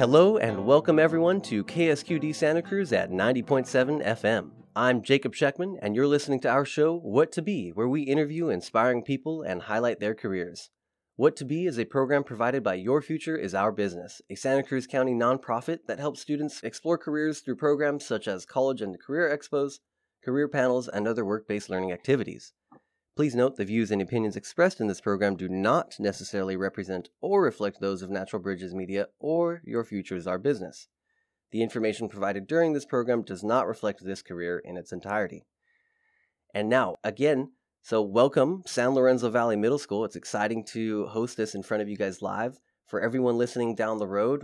Hello and welcome everyone to KSQD Santa Cruz at 90.7 FM. I'm Jacob Scheckman, and you're listening to our show, What to Be, where we interview inspiring people and highlight their careers. What to Be is a program provided by Your Future is Our Business, a Santa Cruz County nonprofit that helps students explore careers through programs such as college and career expos, career panels, and other work-based learning activities. Please note the views and opinions expressed in this program do not necessarily represent or reflect those of Natural Bridges Media or Your Future is Our Business. The information provided during this program does not reflect this career in its entirety. And now, again, so welcome, San Lorenzo Valley Middle School. It's exciting to host this in front of you guys live. For everyone listening down the road,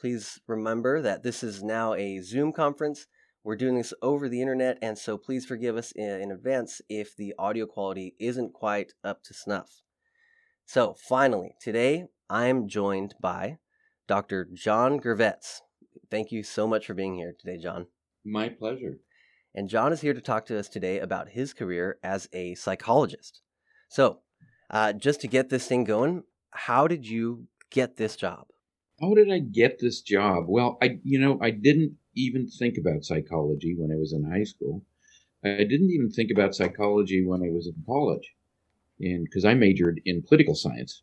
please remember that this is now a Zoom conference. We're doing this over the internet, and so please forgive us in advance if the audio quality isn't quite up to snuff. So finally, today I'm joined by Dr. John Girvetz. Thank you so much for being here today, John. My pleasure. And John is here to talk to us today about his career as a psychologist. So, just to get this thing going, how did you get this job? How did I get this job? Well, I didn't even think about psychology when I was in high school. I didn't even think about psychology when I was in college, and because I majored in political science,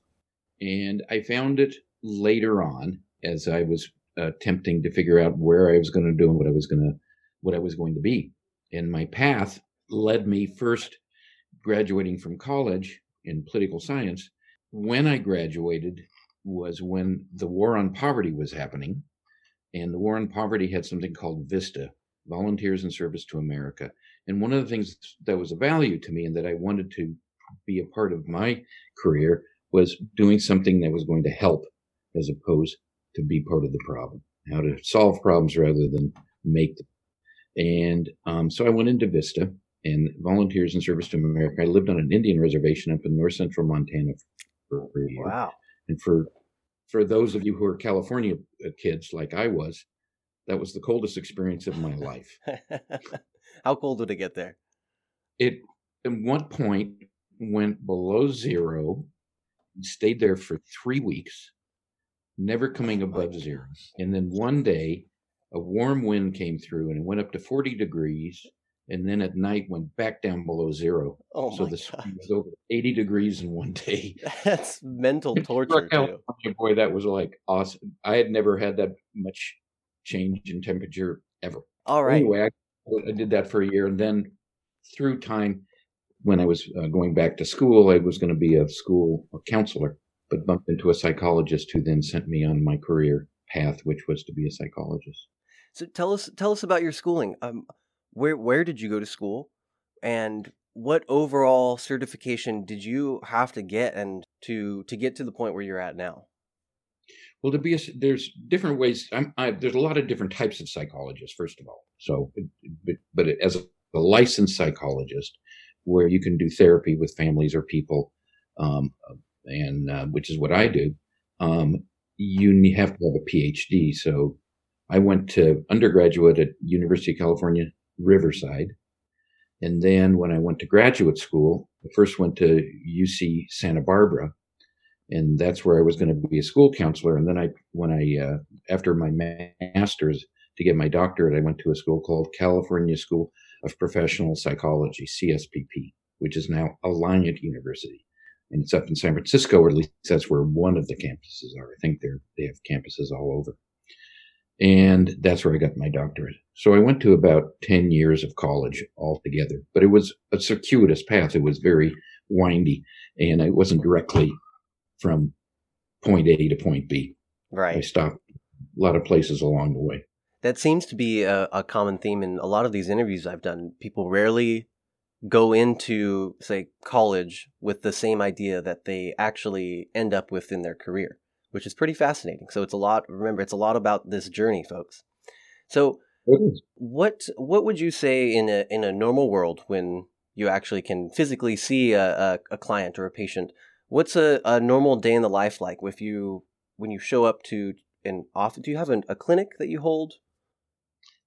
and I found it later on as I was attempting to figure out where I was going to do and what I was going to be. And my path led me first graduating from college in political science. When I graduated was when the war on poverty was happening. And the war on poverty had something called VISTA, Volunteers in Service to America. And one of the things that was of value to me and that I wanted to be a part of my career was doing something that was going to help as opposed to be part of the problem, how to solve problems rather than make them. And so I went into VISTA and Volunteers in Service to America. I lived on an Indian reservation up in north central Montana for a year. Wow. And for those of you who are California kids like I was, that was the coldest experience of my life. How cold did it get there? It at one point went below zero, stayed there for 3 weeks, never coming above zero. And then one day, a warm wind came through and it went up to 40 degrees. And then at night went back down below zero. Oh, so the sun was over 80 degrees in one day. That's mental torture. Too. Boy, that was like awesome. I had never had that much change in temperature ever. All right. Anyway, I did that for a year. And then through time, when I was going back to school, I was going to be a school counselor, but bumped into a psychologist who then sent me on my career path, which was to be a psychologist. So tell us about your schooling. Where did you go to school, and what overall certification did you have to get and to get to the point where you're at now? Well, there's different ways. There's a lot of different types of psychologists, first of all. So, but as a licensed psychologist, where you can do therapy with families or people, and which is what I do, you have to have a PhD. So, I went to undergraduate at University of California, Riverside. And then when I went to graduate school, I first went to UC Santa Barbara, and that's where I was going to be a school counselor. And then when I after my master's to get my doctorate, I went to a school called California School of Professional Psychology, CSPP, which is now Alliant University. And it's up in San Francisco, or at least that's where one of the campuses are. I think they have campuses all over. And that's where I got my doctorate. So I went to about 10 years of college altogether, but it was a circuitous path. It was very windy, and it wasn't directly from point A to point B. Right. I stopped a lot of places along the way. That seems to be a common theme in a lot of these interviews I've done. People rarely go into, say, college with the same idea that they actually end up with in their career, which is pretty fascinating. So it's a lot about this journey, folks. So what would you say in a normal world when you actually can physically see a client or a patient? What's a normal day in the life like when you show up to an office? Do you have a clinic that you hold?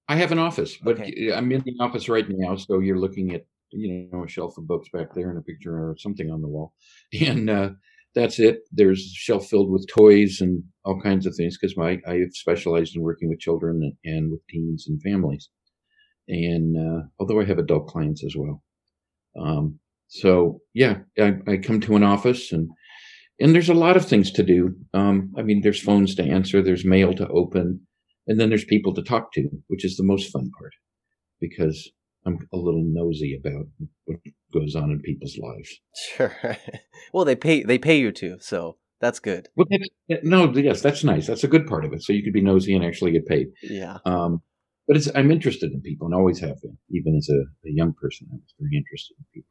I have an office, but okay. I'm in the office right now, so you're looking at a shelf of books back there and a picture or something on the wall. And that's it. There's a shelf filled with toys and all kinds of things, because I have specialized in working with children and with teens and families. And although I have adult clients as well. So, yeah, I come to an office and there's a lot of things to do. I mean, there's phones to answer, there's mail to open, and then there's people to talk to, which is the most fun part, because I'm a little nosy about what goes on in people's lives. Sure. Well, they pay you to, so that's good. Well, that's nice. That's a good part of it. So you could be nosy and actually get paid. Yeah. But I'm interested in people and always have been. Even as a young person, I was very interested in people.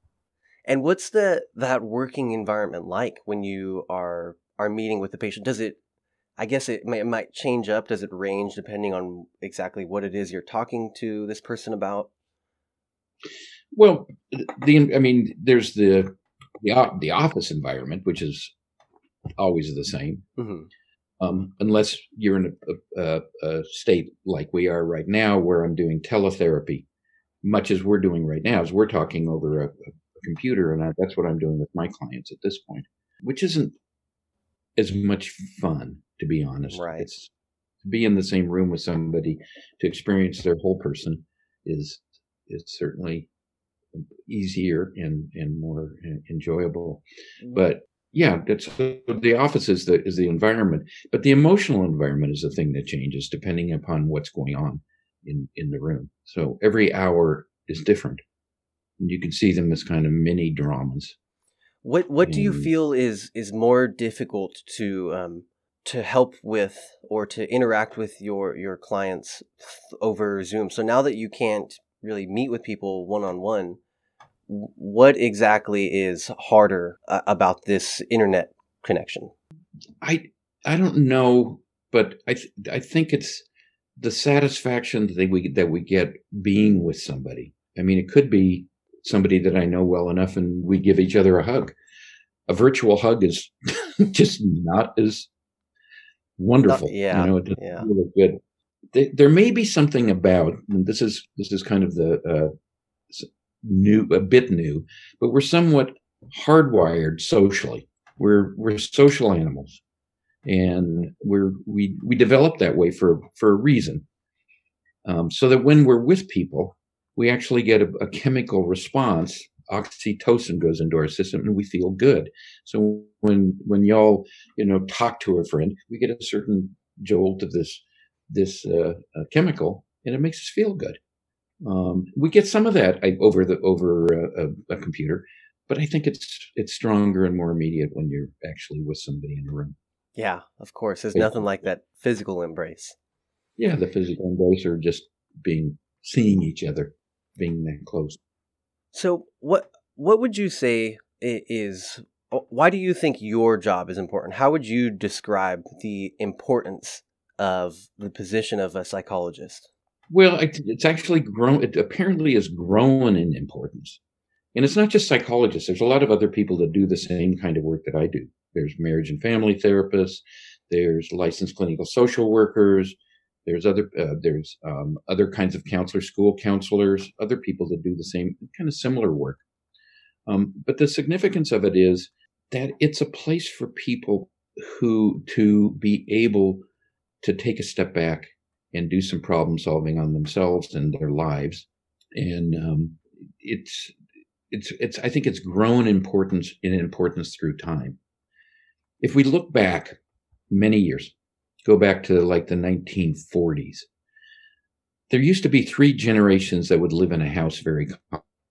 And what's that working environment like when you are meeting with the patient? Does it, I guess it might change up. Does it range depending on exactly what it is you're talking to this person about? Well, there's the office environment, which is always the same, mm-hmm. Unless you're in a state like we are right now, where I'm doing teletherapy. Much as we're doing right now is we're talking over a computer, and that's what I'm doing with my clients at this point, which isn't as much fun, to be honest. Right. It's to be in the same room with somebody, to experience their whole person is certainly easier and more enjoyable. But yeah, that's the office is the environment, but the emotional environment is the thing that changes depending upon what's going on in the room. So every hour is different, and you can see them as kind of mini dramas. What do you feel is more difficult to help with or to interact with your clients over Zoom? So now that you can't really meet with people one-on-one, what exactly is harder about this internet connection? I don't know, but I think it's the satisfaction that we get being with somebody. I mean, it could be somebody that I know well enough and we give each other a hug. A virtual hug is just not as wonderful. Yeah. You know, it doesn't feel good. There may be something about, and this is kind of a bit new, but we're somewhat hardwired socially. We're social animals, and we develop that way for a reason. So that when we're with people, we actually get a chemical response. Oxytocin goes into our system, and we feel good. So when y'all talk to a friend, we get a certain jolt of this chemical, and it makes us feel good. We get some of that over a computer, but I think it's stronger and more immediate when you're actually with somebody in a room. Yeah, of course. There's nothing like that physical embrace. Yeah, the physical embrace, or just seeing each other, being that close. So what would you say is, why do you think your job is important? How would you describe the importance of the position of a psychologist? Well, it's actually grown. It apparently has grown in importance. And it's not just psychologists. There's a lot of other people that do the same kind of work that I do. There's marriage and family therapists. There's licensed clinical social workers. There's other kinds of counselors, school counselors, other people that do the same kind of similar work. But the significance of it is that it's a place for people who to be able to take a step back and do some problem solving on themselves and their lives. And I think it's grown in importance through time. If we look back many years, go back to like the 1940s, there used to be 3 generations that would live in a house very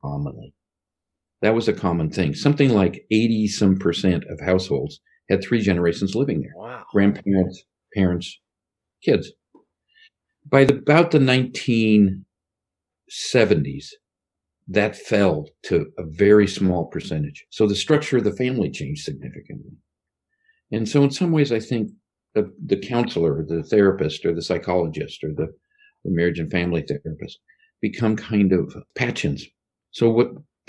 commonly. That was a common thing. Something like 80% of households had 3 generations living there. Wow. Grandparents, parents, kids. By about the 1970s, that fell to a very small percentage. So the structure of the family changed significantly. And so in some ways, I think the counselor, the therapist, or the psychologist, or the marriage and family therapist become kind of patrons. So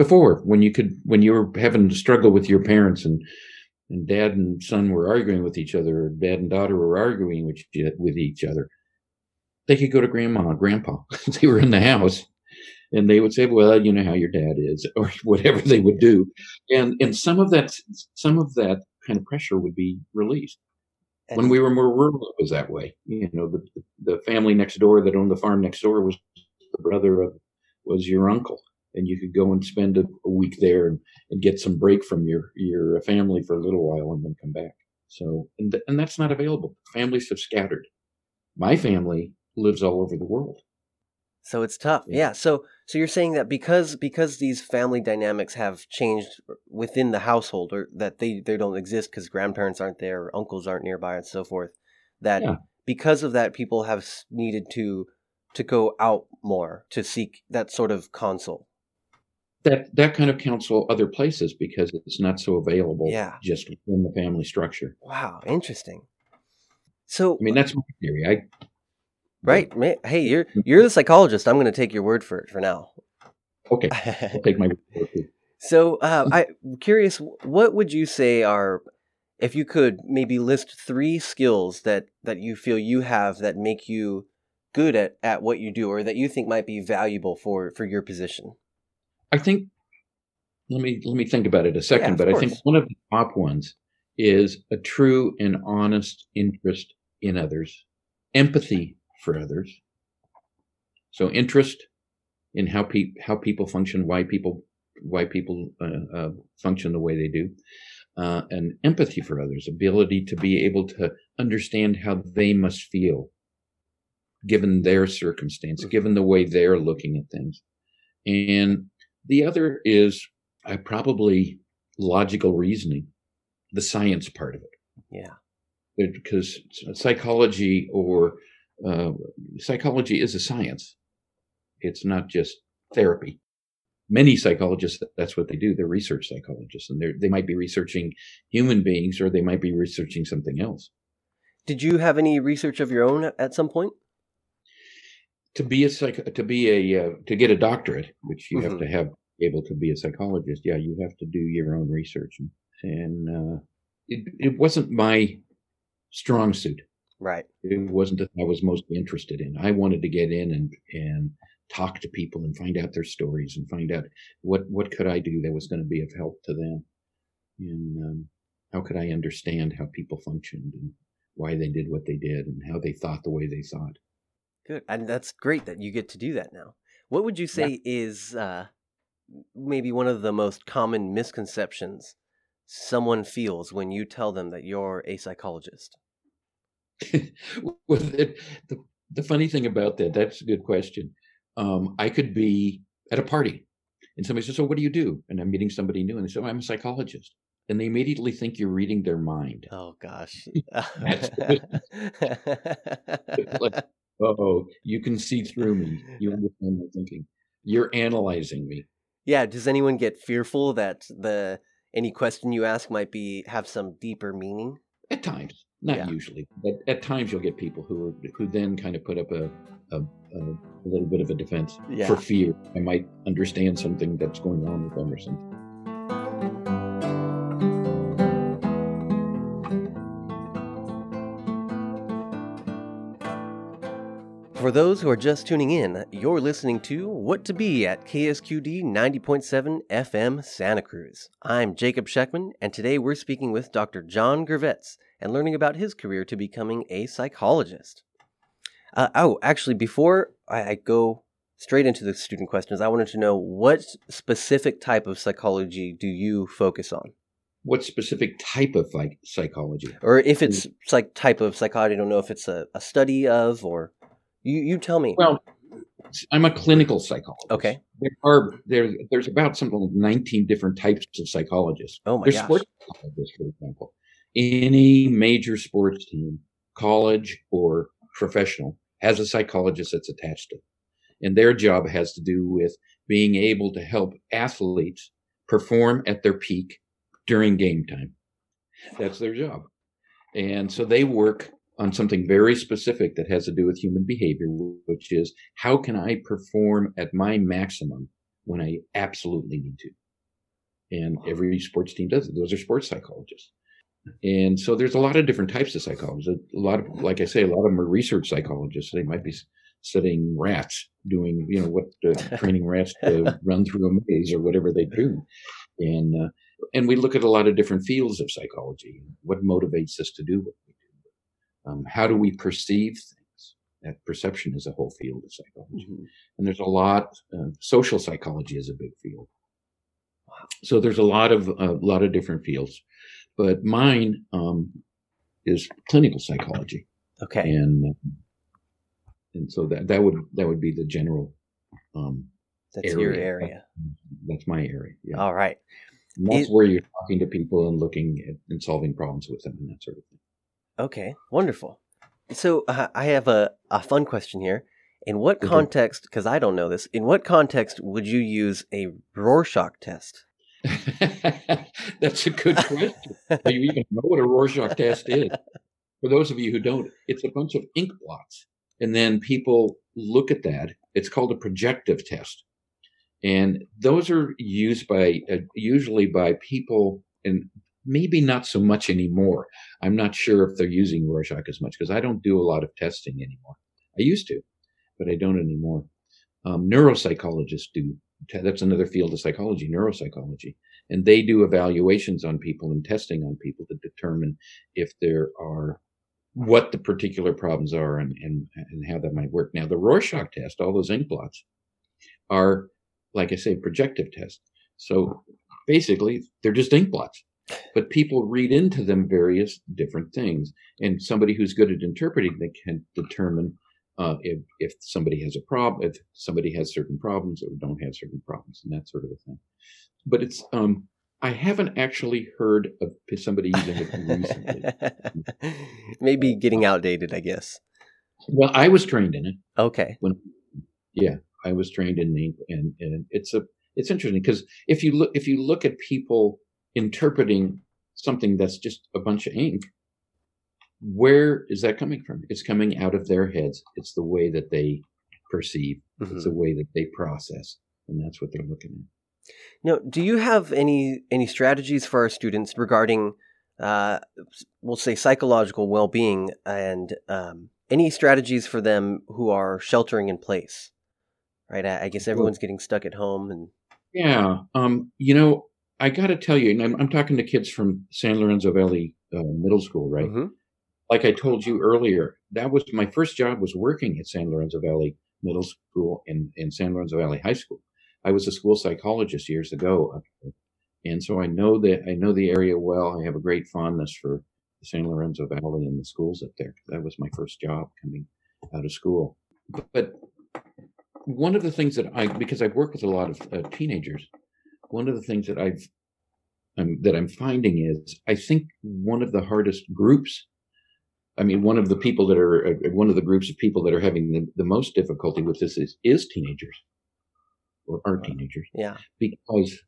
when you were having to struggle with your parents, and dad and son were arguing with each other, or dad and daughter were arguing with each other, they could go to grandma or grandpa. They were in the house, and they would say, well, you know how your dad is, or whatever they would do. And some of that kind of pressure would be released. And when we were more rural, it was that way. You know, the family next door that owned the farm next door was the brother of, was your uncle. And you could go and spend a week there and get some break from your family for a little while and then come back. So, and that's not available. Families have scattered. My family lives all over the world. So it's tough. Yeah. So you're saying that because these family dynamics have changed within the household, or that they don't exist because grandparents aren't there, or uncles aren't nearby, and so forth, that because of that, people have needed to go out more to seek that sort of counsel. That kind of counsel other places because it's not so available just within the family structure. Wow. Interesting. So, I mean, that's my theory. Hey, you're the psychologist. I'm going to take your word for it for now. Okay. I'll take my word for it. So I'm curious, what would you say are, if you could maybe list three skills that you feel you have that make you good at what you do, or that you think might be valuable for your position? I think, let me think about it a second, but course. I think one of the top ones is a true and honest interest in others, empathy for others. So interest in how people function, why people function the way they do, and empathy for others, ability to be able to understand how they must feel given their circumstance, given the way they're looking at things. And the other is probably logical reasoning, the science part of it. Yeah. Because psychology psychology is a science. It's not just therapy. Many psychologists, that's what they do. They're research psychologists, and they might be researching human beings, or they might be researching something else. Did you have any research of your own at some point? To get a doctorate, which you have to have able to be a psychologist. Yeah, you have to do your own research, and it wasn't my strong suit. Right. It wasn't that I was most interested in. I wanted to get in and talk to people and find out their stories and find out what could I do that was going to be of help to them, and how could I understand how people functioned and why they did what they did and how they thought the way they thought. Good. And that's great that you get to do that now. What would you say is maybe one of the most common misconceptions someone feels when you tell them that you're a psychologist? Well, the funny thing about that's a good question. I could be at a party and somebody says, "So what do you do?" And I'm meeting somebody new and they say, "I'm a psychologist." And they immediately think you're reading their mind. Oh, gosh. Oh, you can see through me. You understand my thinking. You're analyzing me. Yeah. Does anyone get fearful that any question you ask might have some deeper meaning? At times. Not usually, but at times you'll get people who then kind of put up a little bit of a defense for fear. I might understand something that's going on with them or something. For those who are just tuning in, you're listening to What to Be at KSQD 90.7 FM Santa Cruz. I'm Jacob Scheckman, and today we're speaking with Dr. John Girvetz, and learning about his career to becoming a psychologist. Actually, before I go straight into the student questions, I wanted to know, what specific type of psychology do you focus on? What specific type of psychology? Or if it's type of psychology, I don't know if it's a study of, or you tell me. Well, I'm a clinical psychologist. Okay. There's about something like 19 different types of psychologists. Oh, my gosh. There's sports psychologists, for example. Any major sports team, college or professional, has a psychologist that's attached to it. And their job has to do with being able to help athletes perform at their peak during game time. That's their job. And so they work on something very specific that has to do with human behavior, which is, how can I perform at my maximum when I absolutely need to? And every sports team does it. Those are sports psychologists. And so there's a lot of different types of psychologists. A lot of them are research psychologists. They might be studying rats, training rats to run through a maze or whatever they do. And And we look at a lot of different fields of psychology. What motivates us to do what we do? How do we perceive things? That perception is a whole field of psychology. Mm-hmm. And there's a lot, social psychology is a big field. So there's a lot of different fields, but mine is clinical psychology. Okay. And so that would be the general. That's area. Your area. That's my area. Yeah. All right. And that's where you're talking to people and looking at and solving problems with them and that sort of thing. Okay, wonderful. So I have a fun question here. In what context, because I don't know this, in what context would you use a Rorschach test? That's a good question. Do you even know what a Rorschach test is? For those of you who don't, it's a bunch of ink blots. And then people look at that. It's called a projective test. And those are used by usually by people, and maybe not so much anymore. I'm not sure if they're using Rorschach as much because I don't do a lot of testing anymore. I used to, but I don't anymore. Neuropsychologists do. That's another field of psychology, neuropsychology. And they do evaluations on people and testing on people to determine if there are what the particular problems are and how that might work. Now, the Rorschach test, all those ink blots, are, like I say, projective tests. So basically, they're just ink blots. But people read into them various different things. And somebody who's good at interpreting, they can determine if somebody has a problem, if somebody has certain problems or don't have certain problems, and that sort of a thing. But it's I haven't actually heard of somebody using it recently. Maybe getting outdated, I guess. Well, I was trained in it. Okay. I was trained in the and it's interesting because if you look at people interpreting something that's just a bunch of ink, where is that coming from? It's coming out of their heads. It's the way that they perceive. Mm-hmm. It's the way that they process, and that's what they're looking at. Now, do you have any strategies for our students regarding, we'll say, psychological well-being and any strategies for them who are sheltering in place? Right, I guess everyone's getting stuck at home, and I got to tell you, and I'm talking to kids from San Lorenzo Valley Middle School, right? Mm-hmm. Like I told you earlier, that was my first job was working at San Lorenzo Valley Middle School and San Lorenzo Valley High School. I was a school psychologist years ago, and so I know the area well. I have a great fondness for San Lorenzo Valley and the schools up there. That was my first job coming out of school, but one of the things that because I've worked with a lot of teenagers, one of the things that I'm finding is I think one of the hardest groups, I mean, one of the groups of people that are having the most difficulty with this is teenagers or are teenagers. Yeah. Because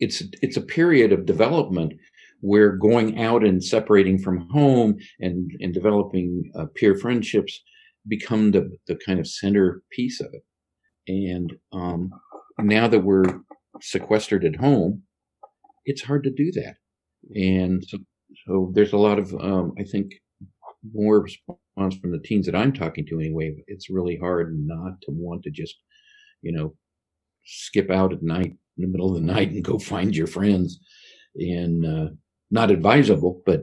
it's a period of development where going out and separating from home and developing peer friendships become the kind of centerpiece of it. And now that we're sequestered at home, it's hard to do that. And so there's a lot of, I think, more response from the teens that I'm talking to anyway. It's really hard not to want to just, skip out at night, in the middle of the night, and go find your friends. And not advisable, but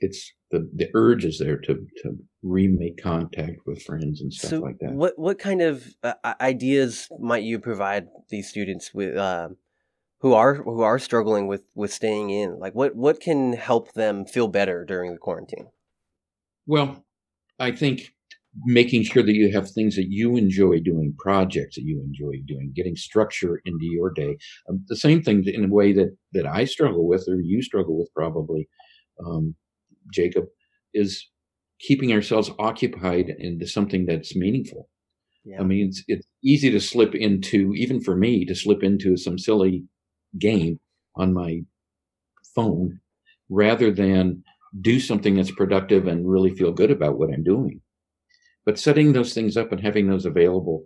it's the urge is there to remake contact with friends and stuff like that. What kind of ideas might you provide these students with who are struggling with staying in? Like what can help them feel better during the quarantine? Well, I think making sure that you have things that you enjoy doing, projects that you enjoy doing, getting structure into your day. The same thing in a way that I struggle with or you struggle with probably. Jacob, is keeping ourselves occupied into something that's meaningful. Yeah. I mean, it's easy to slip into, even for me, to slip into some silly game on my phone rather than do something that's productive and really feel good about what I'm doing. But setting those things up and having those available,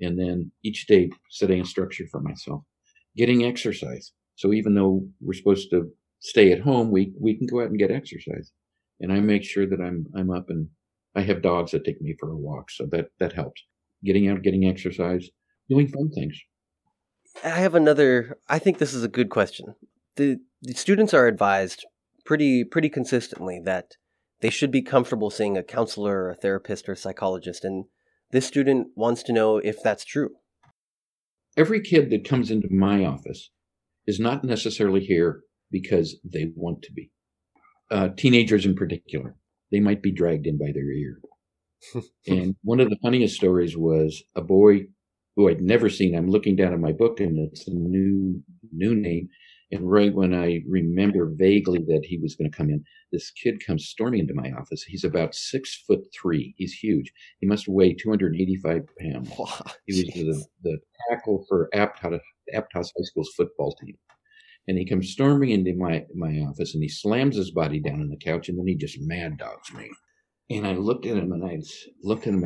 and then each day setting a structure for myself, getting exercise. So even though we're supposed to stay at home, we can go out and get exercise. And I make sure that I'm up, and I have dogs that take me for a walk. So that helps. Getting out, getting exercise, doing fun things. I think this is a good question. the students are advised pretty consistently that they should be comfortable seeing a counselor, or a therapist, or a psychologist, and this student wants to know if that's true. Every kid that comes into my office is not necessarily here because they want to be. Teenagers in particular, they might be dragged in by their ear. And one of the funniest stories was a boy who I'd never seen. I'm looking down at my book, and it's a new name. And right when I remember vaguely that he was going to come in, this kid comes storming into my office. He's about 6'3". He's huge. He must weigh 285 pounds. Wow, he was the tackle for Aptos High School's football team. And he comes storming into my office, and he slams his body down on the couch, and then he just mad dogs me. And I looked at him, and I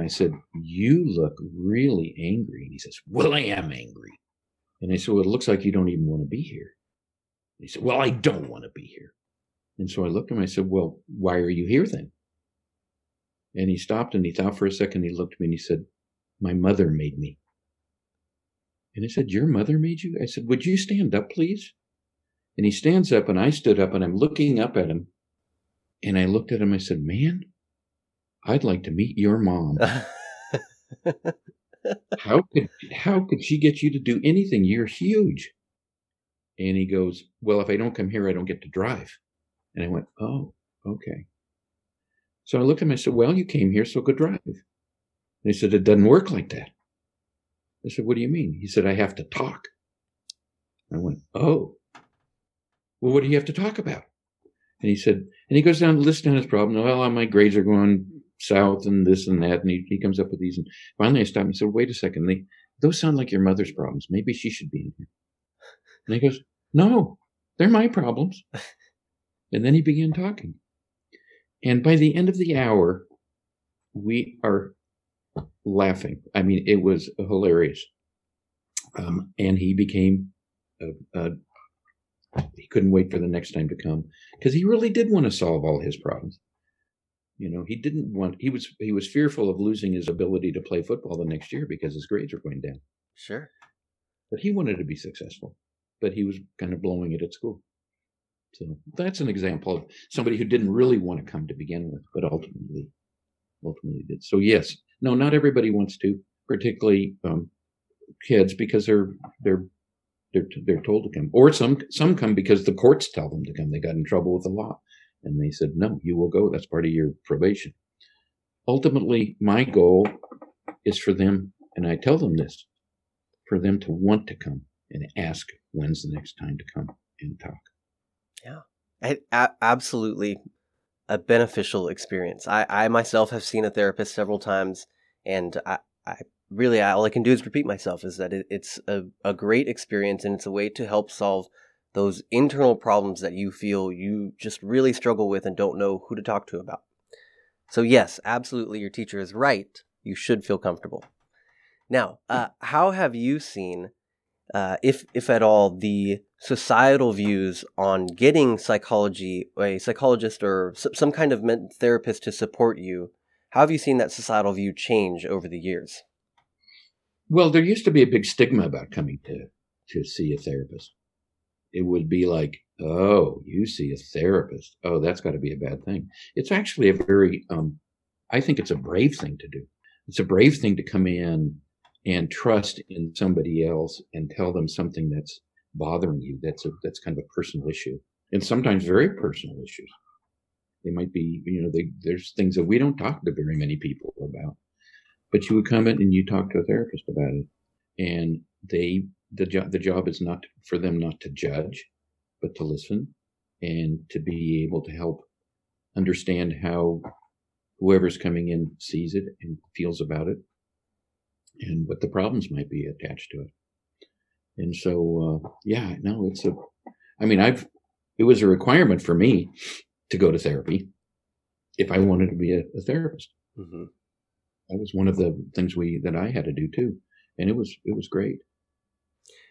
said, "You look really angry." And he says, "Well, I am angry." And I said, "Well, it looks like you don't even want to be here." And he said, "Well, I don't want to be here." And so I looked at him, I said, "Well, why are you here then?" And he stopped, and he thought for a second. He looked at me, and he said, "My mother made me." And I said, "Your mother made you?" I said, "Would you stand up, please?" And he stands up, and I stood up, and I'm looking up at him. And I looked at him, I said, "Man, I'd like to meet your mom." How could she get you to do anything? You're huge. And he goes, "Well, if I don't come here, I don't get to drive." And I went, "Oh, okay." So I looked at him, I said, "Well, you came here, so go drive." And he said, "It doesn't work like that." I said, "What do you mean?" He said, "I have to talk." I went, "Oh. Well, what do you have to talk about?" And he said, and he goes down and lists down his problem. "Well, my grades are going south and this and that." And he comes up with these. And finally I stopped and said, "Wait a second. Those sound like your mother's problems. Maybe she should be in here." And he goes, "No, they're my problems." And then he began talking. And by the end of the hour, we are laughing. I mean, it was hilarious. And he became he couldn't wait for the next time to come, because he really did want to solve all his problems. You know, he was fearful of losing his ability to play football the next year because his grades were going down. Sure. But he wanted to be successful, but he was kind of blowing it at school. So that's an example of somebody who didn't really want to come to begin with, but ultimately did. So yes, no, not everybody wants to, particularly kids, because they're told to come, or some come because the courts tell them to come. They got in trouble with the law, and they said, "No, you will go. That's part of your probation." Ultimately, my goal is for them, and I tell them this, for them to want to come and ask, "When's the next time to come and talk?" Yeah, absolutely, a beneficial experience. I myself have seen a therapist several times, and I really, all I can do is repeat myself, is that it's a great experience, and it's a way to help solve those internal problems that you feel you just really struggle with and don't know who to talk to about. So yes, absolutely, your teacher is right. You should feel comfortable. Now, how have you seen, if at all, the societal views on getting psychology, a psychologist or some kind of therapist to support you? How have you seen that societal view change over the years? Well, there used to be a big stigma about coming to see a therapist. It would be like, "Oh, you see a therapist. Oh, that's got to be a bad thing." It's actually a very, I think it's a brave thing to do. It's a brave thing to come in and trust in somebody else and tell them something that's bothering you. That's kind of a personal issue, and sometimes very personal issues. They might be, you know, there's things that we don't talk to very many people about. But you would come in and you talk to a therapist about it, and the job is not for them not to judge, but to listen and to be able to help understand how whoever's coming in sees it and feels about it, and what the problems might be attached to it. And so, it was a requirement for me to go to therapy if I wanted to be a therapist. Mm-hmm. That was one of the things that I had to do too, and it was great.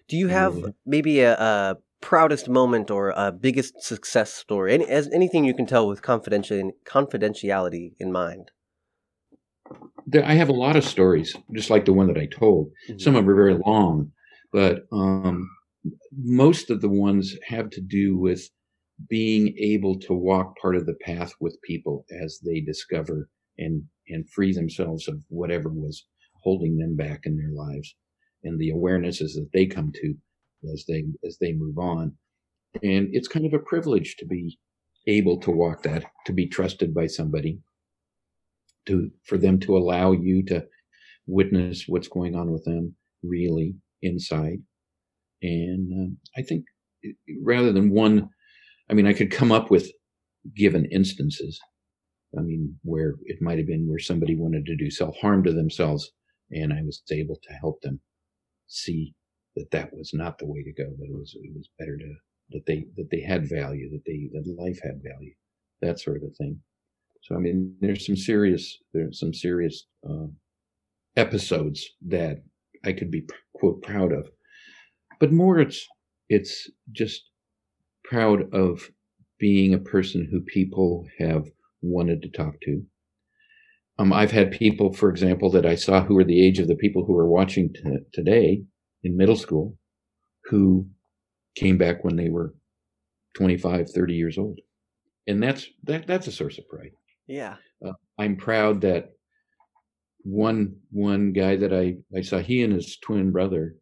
Do you have maybe a proudest moment or a biggest success story? Anything you can tell with confidentiality in mind. I have a lot of stories, just like the one that I told. Mm-hmm. Some of them are very long, but most of the ones have to do with being able to walk part of the path with people as they discover and free themselves of whatever was holding them back in their lives, and the awarenesses that they come to as they move on. And it's kind of a privilege to be able to walk that, to be trusted by somebody, for them to allow you to witness what's going on with them really inside. And I think rather than one, I mean, I could come up with given instances, I mean, where it might have been where somebody wanted to do self-harm to themselves, and I was able to help them see that was not the way to go, that it was better to, that they had value, that life had value, that sort of thing. So, I mean, there's some serious episodes that I could be, quote, proud of, but more it's just proud of being a person who people have wanted to talk to. I've had people, for example, that I saw who were the age of the people who are watching today in middle school, who came back when they were 25, 30 years old. And that's a source of pride. Yeah. I'm proud that one guy that I saw, he and his twin brother,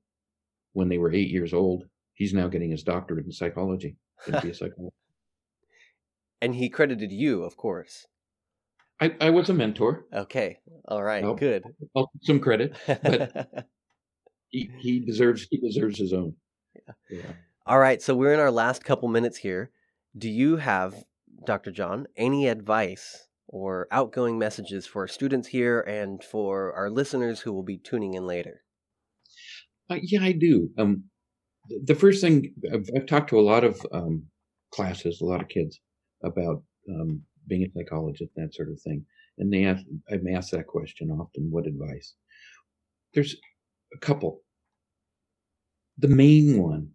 when they were 8 years old, he's now getting his doctorate in psychology. Going to be a psychologist. And he credited you, of course. I was a mentor. Okay. All right. I'll, good. I'll give some credit, but he deserves his own. Yeah. Yeah. All right. So we're in our last couple minutes here. Do you have, Dr. John, any advice or outgoing messages for students here and for our listeners who will be tuning in later? Yeah, I do. The first thing, I've talked to a lot of classes, a lot of kids about being a psychologist, and that sort of thing. And I'm asked that question often, what advice? There's a couple. The main one,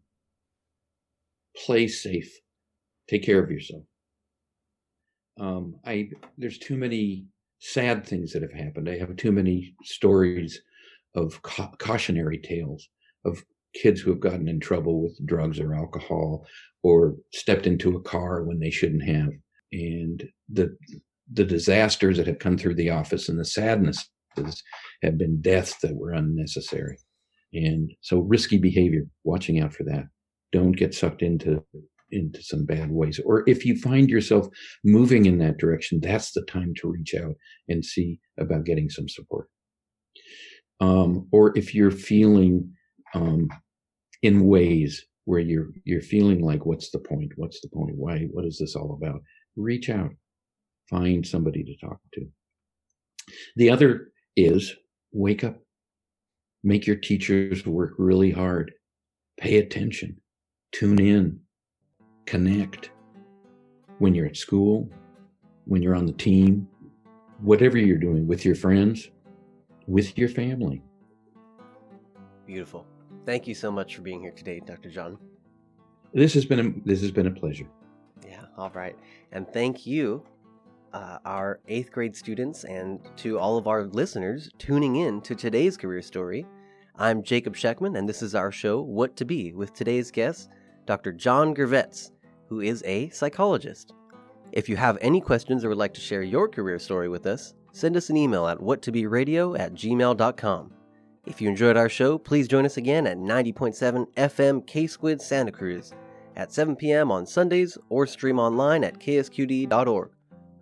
play safe. Take care of yourself. There's too many sad things that have happened. I have too many stories of cautionary tales of kids who have gotten in trouble with drugs or alcohol or stepped into a car when they shouldn't have. And the disasters that have come through the office and the sadnesses have been deaths that were unnecessary. And so risky behavior, watching out for that. Don't get sucked into some bad ways. Or if you find yourself moving in that direction, that's the time to reach out and see about getting some support. Or if you're feeling in ways where you're feeling like, what's the point? Why? What is this all about? Reach out, find somebody to talk to. The other is wake up, make your teachers work really hard, pay attention, tune in, connect when you're at school, when you're on the team, whatever you're doing with your friends, with your family. Beautiful. Thank you so much for being here today, Dr. John. This has been a pleasure. Yeah. All right. And thank you, our 8th grade students, and to all of our listeners tuning in to today's career story. I'm Jacob Scheckman, and this is our show, What to Be, with today's guest, Dr. John Girvetz, who is a psychologist. If you have any questions or would like to share your career story with us, send us an email at whattoberadio@gmail.com. If you enjoyed our show, please join us again at 90.7 FM KSQD Santa Cruz at 7 p.m. on Sundays, or stream online at ksqd.org,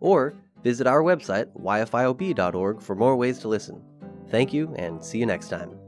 or visit our website, yfiob.org, for more ways to listen. Thank you, and see you next time.